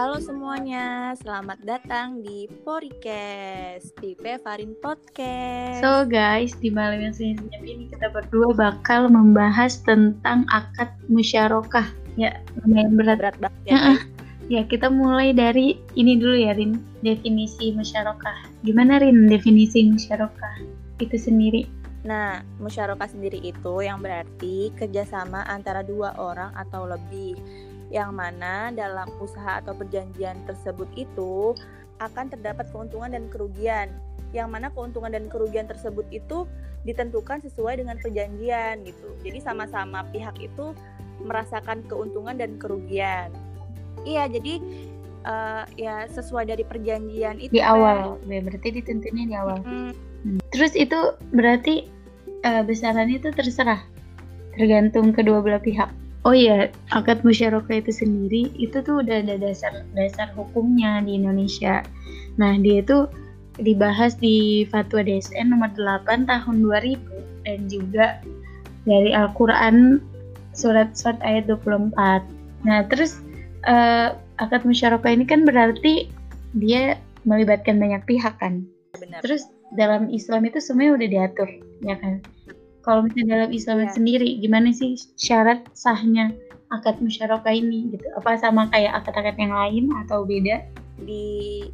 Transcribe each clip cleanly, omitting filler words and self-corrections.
Halo semuanya, selamat datang di Porikast tipe Farin Podcast. So guys, di malam yang senyap-senyap ini kita berdua bakal membahas tentang akad musyarakah. Ya, lumayan berat banget ya. Ya, kita mulai dari ini dulu ya, Rin. Definisi musyarakah. Gimana, Rin, definisi musyarakah itu sendiri? Nah, musyarakah sendiri itu yang berarti kerjasama antara dua orang atau lebih, yang mana dalam usaha atau perjanjian tersebut itu akan terdapat keuntungan dan kerugian, yang mana keuntungan dan kerugian tersebut itu ditentukan sesuai dengan perjanjian gitu. Jadi sama-sama pihak itu merasakan keuntungan dan kerugian. Iya, jadi ya sesuai dari perjanjian itu di awal, ya, berarti ditentunya di awal. Terus itu berarti besarannya itu terserah, tergantung kedua belah pihak. Oh iya, akad musyarakah itu sendiri itu tuh udah ada dasar hukumnya di Indonesia. Nah, dia itu dibahas di Fatwa DSN nomor 8 tahun 2000 dan juga dari Al-Qur'an surat ayat 24. Nah, terus akad musyarakah ini kan berarti dia melibatkan banyak pihak kan. Benar. Terus dalam Islam itu semuanya udah diatur, ya kan? Kalau misalnya dalam Islam ya sendiri, gimana sih syarat sahnya akad musyarakah ini gitu? Apa sama kayak akad-akad yang lain atau beda? Di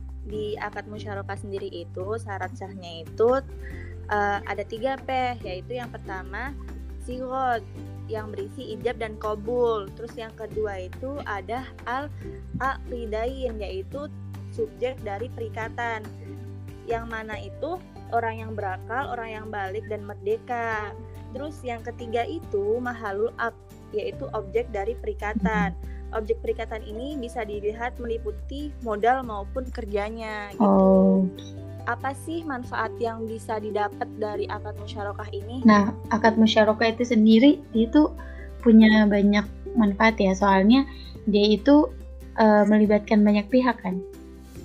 akad musyarakah sendiri itu syarat sahnya itu ada 3 yaitu yang pertama shighot, yang berisi ijab dan qabul. Terus yang kedua itu ada al-aqidain, yaitu subjek dari perikatan, yang mana itu orang yang berakal, orang yang balik dan merdeka. Terus yang ketiga itu mahalul ak, yaitu objek dari perikatan. Objek perikatan ini bisa dilihat meliputi modal maupun kerjanya gitu. Oh. Apa sih manfaat yang bisa didapat dari akad musyarakah ini? Nah, akad musyarakah itu sendiri dia itu punya banyak manfaat ya, soalnya dia itu melibatkan banyak pihak kan.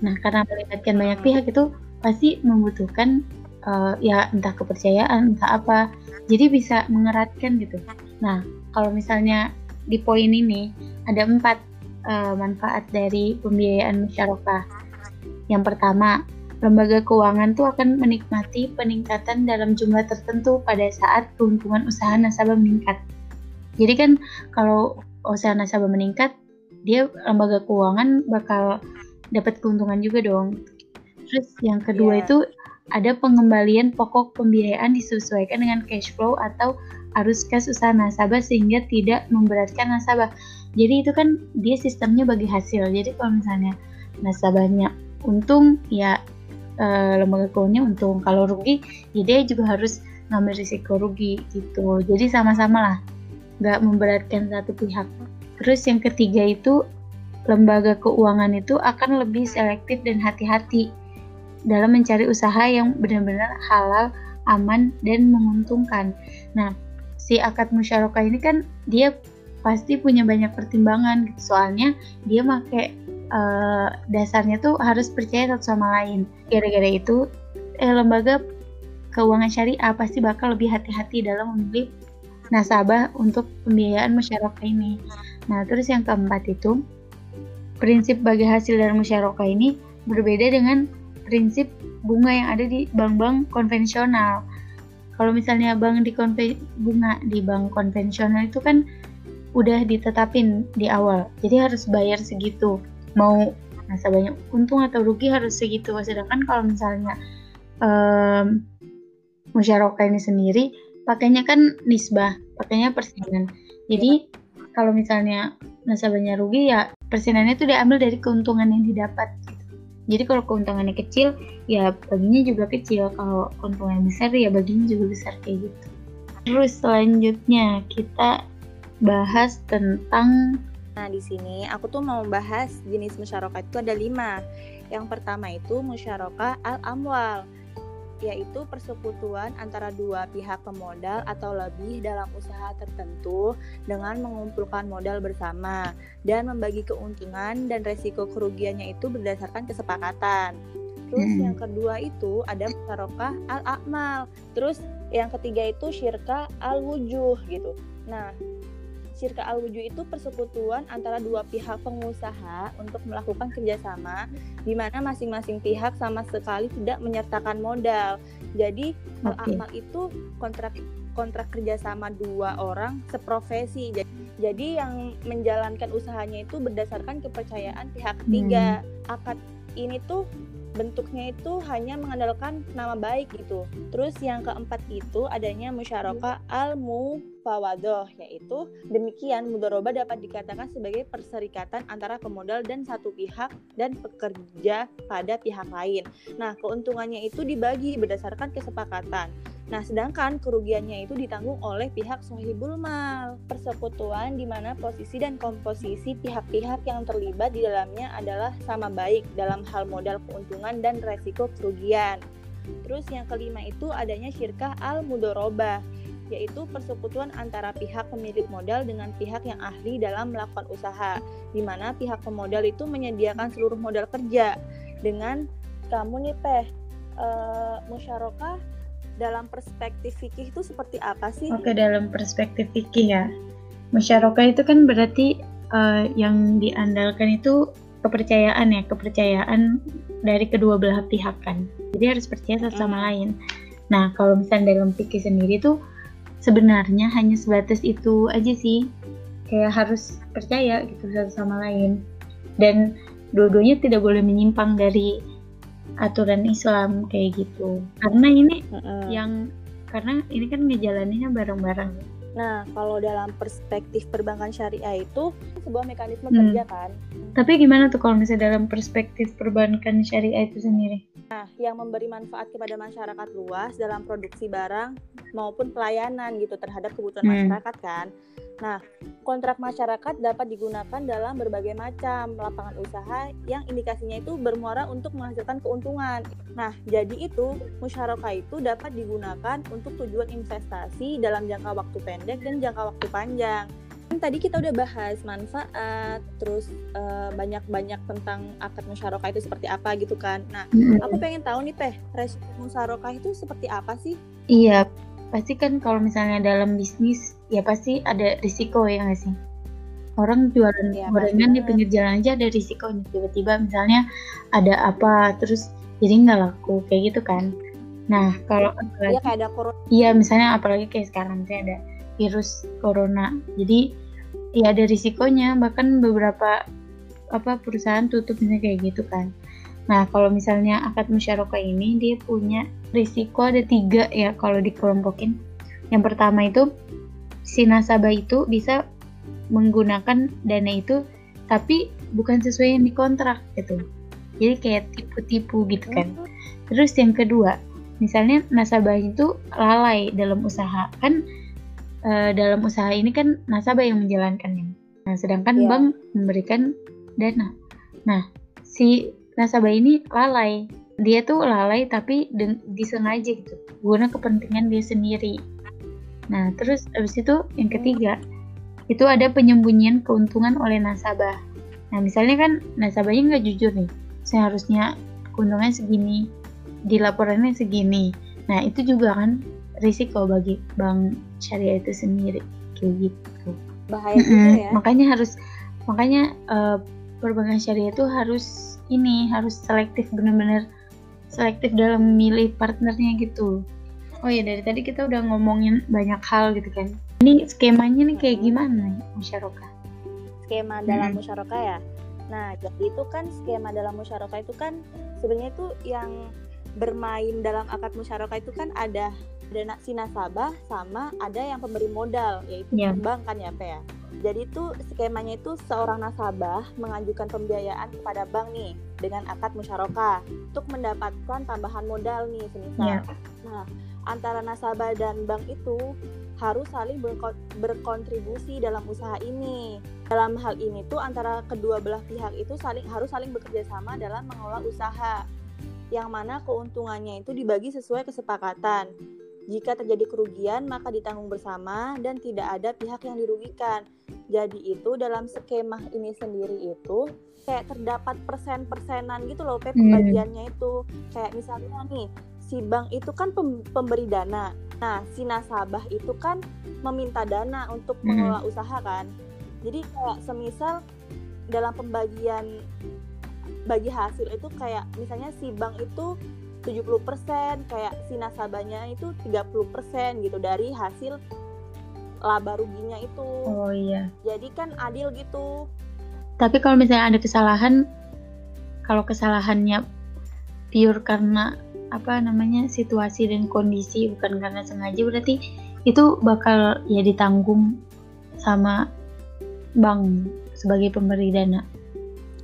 Nah, karena melibatkan banyak pihak itu pasti membutuhkan ya entah kepercayaan, entah apa. Jadi bisa mengeratkan gitu. Nah, kalau misalnya di poin ini ada 4 manfaat dari pembiayaan musyarakah. Yang pertama, lembaga keuangan tuh akan menikmati peningkatan dalam jumlah tertentu pada saat keuntungan usaha nasabah meningkat. Jadi kan kalau usaha nasabah meningkat, dia lembaga keuangan bakal dapat keuntungan juga dong. Terus yang kedua itu ada pengembalian pokok pembiayaan disesuaikan dengan cash flow atau arus kas usaha nasabah sehingga tidak memberatkan nasabah. Jadi itu kan dia sistemnya bagi hasil. Jadi kalau misalnya nasabahnya untung, ya lembaga keuangannya untung. Kalau rugi, ya dia juga harus ngambil risiko rugi gitu. Jadi sama-sama lah, nggak memberatkan satu pihak. Terus yang ketiga itu lembaga keuangan itu akan lebih selektif dan hati-hati dalam mencari usaha yang benar-benar halal, aman, dan menguntungkan. Nah, si akad musyarakah ini kan dia pasti punya banyak pertimbangan gitu. Soalnya dia pakai dasarnya tuh harus percaya satu sama lain. Gara-gara itu lembaga keuangan syariah pasti bakal lebih hati-hati dalam memilih nasabah untuk pembiayaan musyarakah ini. Nah, terus yang keempat itu prinsip bagi hasil dari musyarakah ini berbeda dengan prinsip bunga yang ada di bank-bank konvensional. Kalau misalnya bunga di bank konvensional itu kan udah ditetapin di awal, jadi harus bayar segitu, mau nasabahnya untung atau rugi harus segitu. Sedangkan kalau misalnya musyarakah ini sendiri pakainya kan nisbah, pakainya persenan. Jadi kalau misalnya nasabahnya rugi, ya persenannya itu diambil dari keuntungan yang didapat. Jadi kalau keuntungannya kecil, ya baginya juga kecil. Kalau keuntungannya besar, ya baginya juga besar kayak gitu. Terus selanjutnya kita bahas tentang, nah di sini aku tuh mau bahas jenis musyarakah itu ada 5. Yang pertama itu musyarakah al-amwal, yaitu persekutuan antara dua pihak pemodal atau lebih dalam usaha tertentu dengan mengumpulkan modal bersama dan membagi keuntungan dan resiko kerugiannya itu berdasarkan kesepakatan. Terus yang kedua itu ada musyarakah al-a'mal. Terus yang ketiga itu syirkah al-wujuh gitu. Nah, syirkah al-wujuh itu persekutuan antara dua pihak pengusaha untuk melakukan kerjasama di mana masing-masing pihak sama sekali tidak menyertakan modal. Jadi al-a'mal itu kontrak kerjasama dua orang seprofesi. Jadi yang menjalankan usahanya itu berdasarkan kepercayaan pihak ketiga. Akad ini tuh bentuknya itu hanya mengandalkan nama baik gitu. Terus yang keempat itu adanya musyarakah al-mufawadhah, yaitu demikian mudharabah dapat dikatakan sebagai perserikatan antara pemodal dan satu pihak dan pekerja pada pihak lain. Nah, keuntungannya itu dibagi berdasarkan kesepakatan. Nah, sedangkan kerugiannya itu ditanggung oleh pihak sahibul mal. Persekutuan di mana posisi dan komposisi pihak-pihak yang terlibat di dalamnya adalah sama baik dalam hal modal keuntungan dan resiko kerugian. Terus yang kelima itu adanya syirkah al-mudoroba, yaitu persekutuan antara pihak pemilik modal dengan pihak yang ahli dalam melakukan usaha, di mana pihak pemodal itu menyediakan seluruh modal kerja dengan kamu nih musyarakah. Dalam perspektif fikih itu seperti apa sih? Oke, dalam perspektif fikih ya, musyarakah itu kan berarti yang diandalkan itu kepercayaan ya, kepercayaan dari kedua belah pihak kan. Jadi harus percaya satu sama lain. Nah, kalau misalnya dalam fikih sendiri tuh sebenarnya hanya sebatas itu aja sih, kayak harus percaya gitu satu sama lain. Dan dua-duanya tidak boleh menyimpang dari aturan Islam kayak gitu, karena ini karena ini kan ngejalaninnya bareng-bareng. Nah, kalau dalam perspektif perbankan syariah itu sebuah mekanisme kerja kan. Tapi gimana tuh kalau misalnya dalam perspektif perbankan syariah itu sendiri? Nah, yang memberi manfaat kepada masyarakat luas dalam produksi barang maupun pelayanan gitu terhadap kebutuhan masyarakat kan. Nah, kontrak masyarakat dapat digunakan dalam berbagai macam lapangan usaha yang indikasinya itu bermuara untuk menghasilkan keuntungan. Nah, jadi itu musyarakah itu dapat digunakan untuk tujuan investasi dalam jangka waktu pendek dan jangka waktu panjang. Tadi kita udah bahas manfaat, terus banyak-banyak tentang akad musyarakah itu seperti apa gitu kan. Nah, aku pengen tahu nih resiko musyarakah itu seperti apa sih? Iya, pasti kan kalau misalnya dalam bisnis ya pasti ada risiko ya nggak sih? Orang jualan gorengan di pinggir jalan aja ada risikonya, tiba-tiba misalnya ada apa terus jadi nggak laku kayak gitu kan. Nah, kalau apalagi, kayak ada corona. Iya, misalnya apalagi kayak sekarang ada virus corona, jadi ya ada risikonya, bahkan beberapa perusahaan tutup misalnya kayak gitu kan. Nah, kalau misalnya akad musyarakah ini dia punya risiko ada 3 ya kalau dikelompokin. Yang pertama itu si nasabah itu bisa menggunakan dana itu tapi bukan sesuai yang dikontrak gitu. Jadi kayak tipu-tipu gitu kan. Terus yang kedua, misalnya nasabah itu lalai dalam usaha kan, dalam usaha ini kan nasabah yang menjalankannya. Nah, sedangkan bank memberikan dana. Nah, si nasabah ini lalai, dia tuh lalai tapi disengaja gitu, guna kepentingan dia sendiri. Nah, terus abis itu yang ketiga, itu ada penyembunyian keuntungan oleh nasabah. Nah, misalnya kan nasabahnya nggak jujur nih, seharusnya keuntungannya segini, di laporannya segini. Nah, itu juga kan risiko bagi bank syariah itu sendiri, kayak gitu. Bahaya juga ya. Makanya perbankan syariah itu harus selektif, benar-benar selektif dalam memilih partnernya gitu. Oh ya, dari tadi kita udah ngomongin banyak hal gitu kan. Ini skemanya nih kayak gimana musyarakah? Skema dalam musyarakah ya. Nah, jadi itu kan skema dalam musyarakah itu kan sebenarnya itu yang bermain dalam akad musyarakah itu kan ada si nasabah sama ada yang pemberi modal, yaitu bank kan ya, Pak ya. Jadi itu skemanya itu seorang nasabah mengajukan pembiayaan kepada bank nih dengan akad musyarakah untuk mendapatkan tambahan modal nih semisal. Yeah. Nah, antara nasabah dan bank itu harus saling berkontribusi dalam usaha ini. Dalam hal ini tuh antara kedua belah pihak itu harus saling bekerja sama dalam mengelola usaha, yang mana keuntungannya itu dibagi sesuai kesepakatan. Jika terjadi kerugian, maka ditanggung bersama dan tidak ada pihak yang dirugikan. Jadi itu dalam skema ini sendiri itu kayak terdapat persen-persenan gitu loh, pembagiannya itu. Kayak misalnya nih, si si bank itu kan pemberi dana. Nah, si nasabah itu kan meminta dana untuk mengelola usaha kan. Jadi kayak semisal dalam pembagian bagi hasil itu kayak misalnya si bank itu 70%, kayak si nasabahnya itu 30% gitu dari hasil laba ruginya itu. Oh iya. Jadi kan adil gitu. Tapi kalau misalnya ada kesalahan, kalau kesalahannya pure karena situasi dan kondisi, bukan karena sengaja, berarti itu bakal ya ditanggung sama bank sebagai pemberi dana.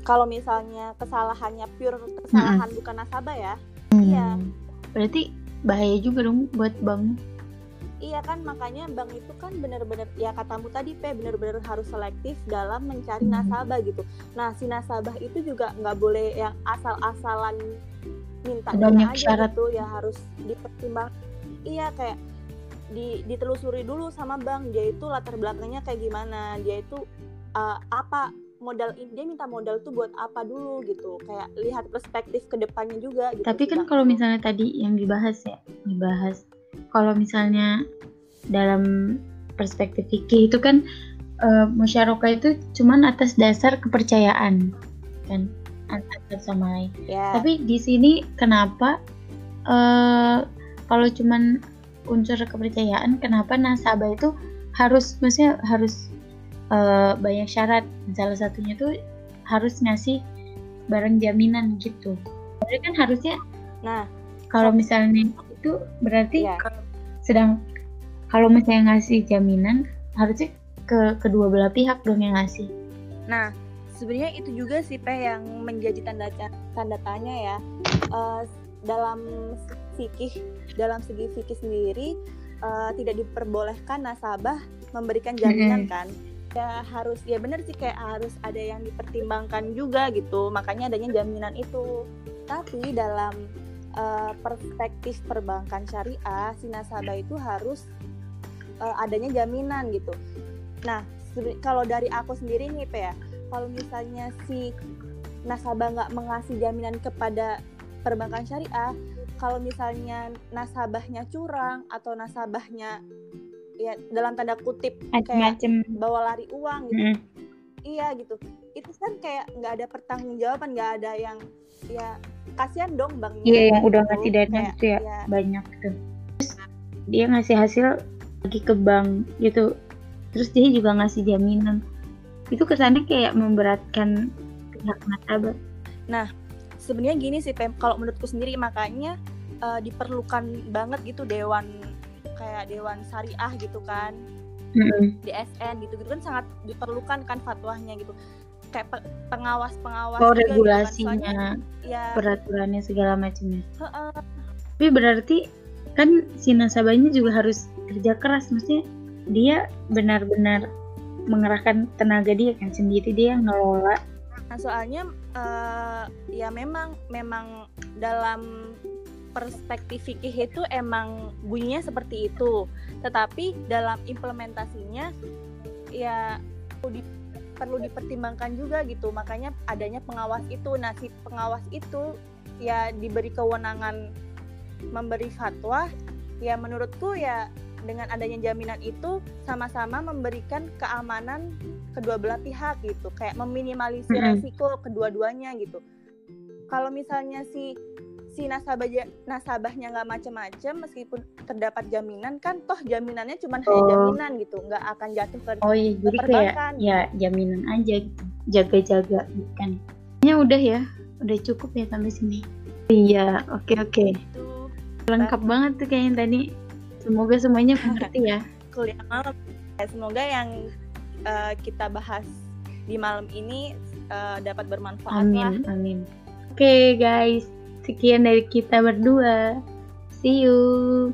Kalau misalnya kesalahannya pure kesalahan bukan nasabah ya. Iya. Berarti bahaya juga dong buat bank. Iya kan, makanya bank itu kan benar-benar ya katamu tadi benar-benar harus selektif dalam mencari nasabah gitu. Nah, si nasabah itu juga nggak boleh yang asal-asalan minta dana aja gitu, ya harus dipertimbang. Iya, kayak ditelusuri dulu sama bank, dia itu latar belakangnya kayak gimana, dia itu apa modal, dia minta modal tuh buat apa dulu gitu, kayak lihat perspektif kedepannya juga gitu. Tapi kan kalau misalnya tadi yang dibahas kalau misalnya dalam perspektif fikih itu kan musyarakah itu cuman atas dasar kepercayaan kan antar sama lain. Yeah. Tapi di sini kenapa kalau cuman unsur kepercayaan, kenapa nasabah itu harus, maksudnya harus banyak syarat, salah satunya tuh harus ngasih barang jaminan gitu. Jadi kan harusnya, nah kalau misalnya itu berarti kalau misalnya ngasih jaminan harusnya ke kedua belah pihak dong yang ngasih. Nah sebenarnya itu juga sih yang menjadi tanda tanya ya, dalam segi fikih sendiri tidak diperbolehkan nasabah memberikan jaminan kan. Ya benar sih, kayak harus ada yang dipertimbangkan juga gitu, makanya adanya jaminan itu. Tapi dalam perspektif perbankan syariah, si nasabah itu harus adanya jaminan gitu. Nah kalau dari aku sendiri nih kalau misalnya si nasabah nggak mengasih jaminan kepada perbankan syariah, kalau misalnya nasabahnya curang atau nasabahnya ya dalam tanda kutip kayak bawa lari uang gitu, iya gitu, itu kan kayak nggak ada pertanggungjawaban, nggak ada yang ya kasihan dong banknya. Iya yang udah ngasih dana itu ya banyak tuh. Terus dia ngasih hasil lagi ke bank gitu, terus dia juga ngasih jaminan, itu kesannya kayak memberatkan pihak nasabah. Nah sebenarnya gini sih kalau menurutku sendiri, makanya diperlukan banget gitu dewan syariah gitu kan, DSN gitu kan sangat diperlukan kan fatwanya gitu, kayak pengawas juga, regulasinya gitu, ya. Peraturannya segala macamnya. Tapi berarti kan si nasabahnya juga harus kerja keras, maksudnya dia benar-benar mengerahkan tenaga dia kan sendiri, dia yang ngelola. Nah soalnya ya memang dalam perspektif fikih itu emang bunyinya seperti itu, tetapi dalam implementasinya ya perlu dipertimbangkan juga gitu, makanya adanya pengawas itu. Nah si pengawas itu ya diberi kewenangan memberi fatwa, ya menurutku ya dengan adanya jaminan itu sama-sama memberikan keamanan kedua belah pihak gitu, kayak meminimalisir resiko kedua-duanya gitu. Kalau misalnya si nasabahnya nggak macam-macam, meskipun terdapat jaminan kan, toh jaminannya cuma hanya jaminan gitu, nggak akan jatuh ke perbankan. Ya jaminan aja gitu, jaga-jaga bukan. Ya udah cukup ya sampai sini. Iya, oke. Lengkap banget tuh kayaknya tadi. Semoga semuanya mengerti ya. Kuliah malam. Semoga yang kita bahas di malam ini dapat bermanfaat. Amin. Oke guys, sekian dari kita berdua. See you.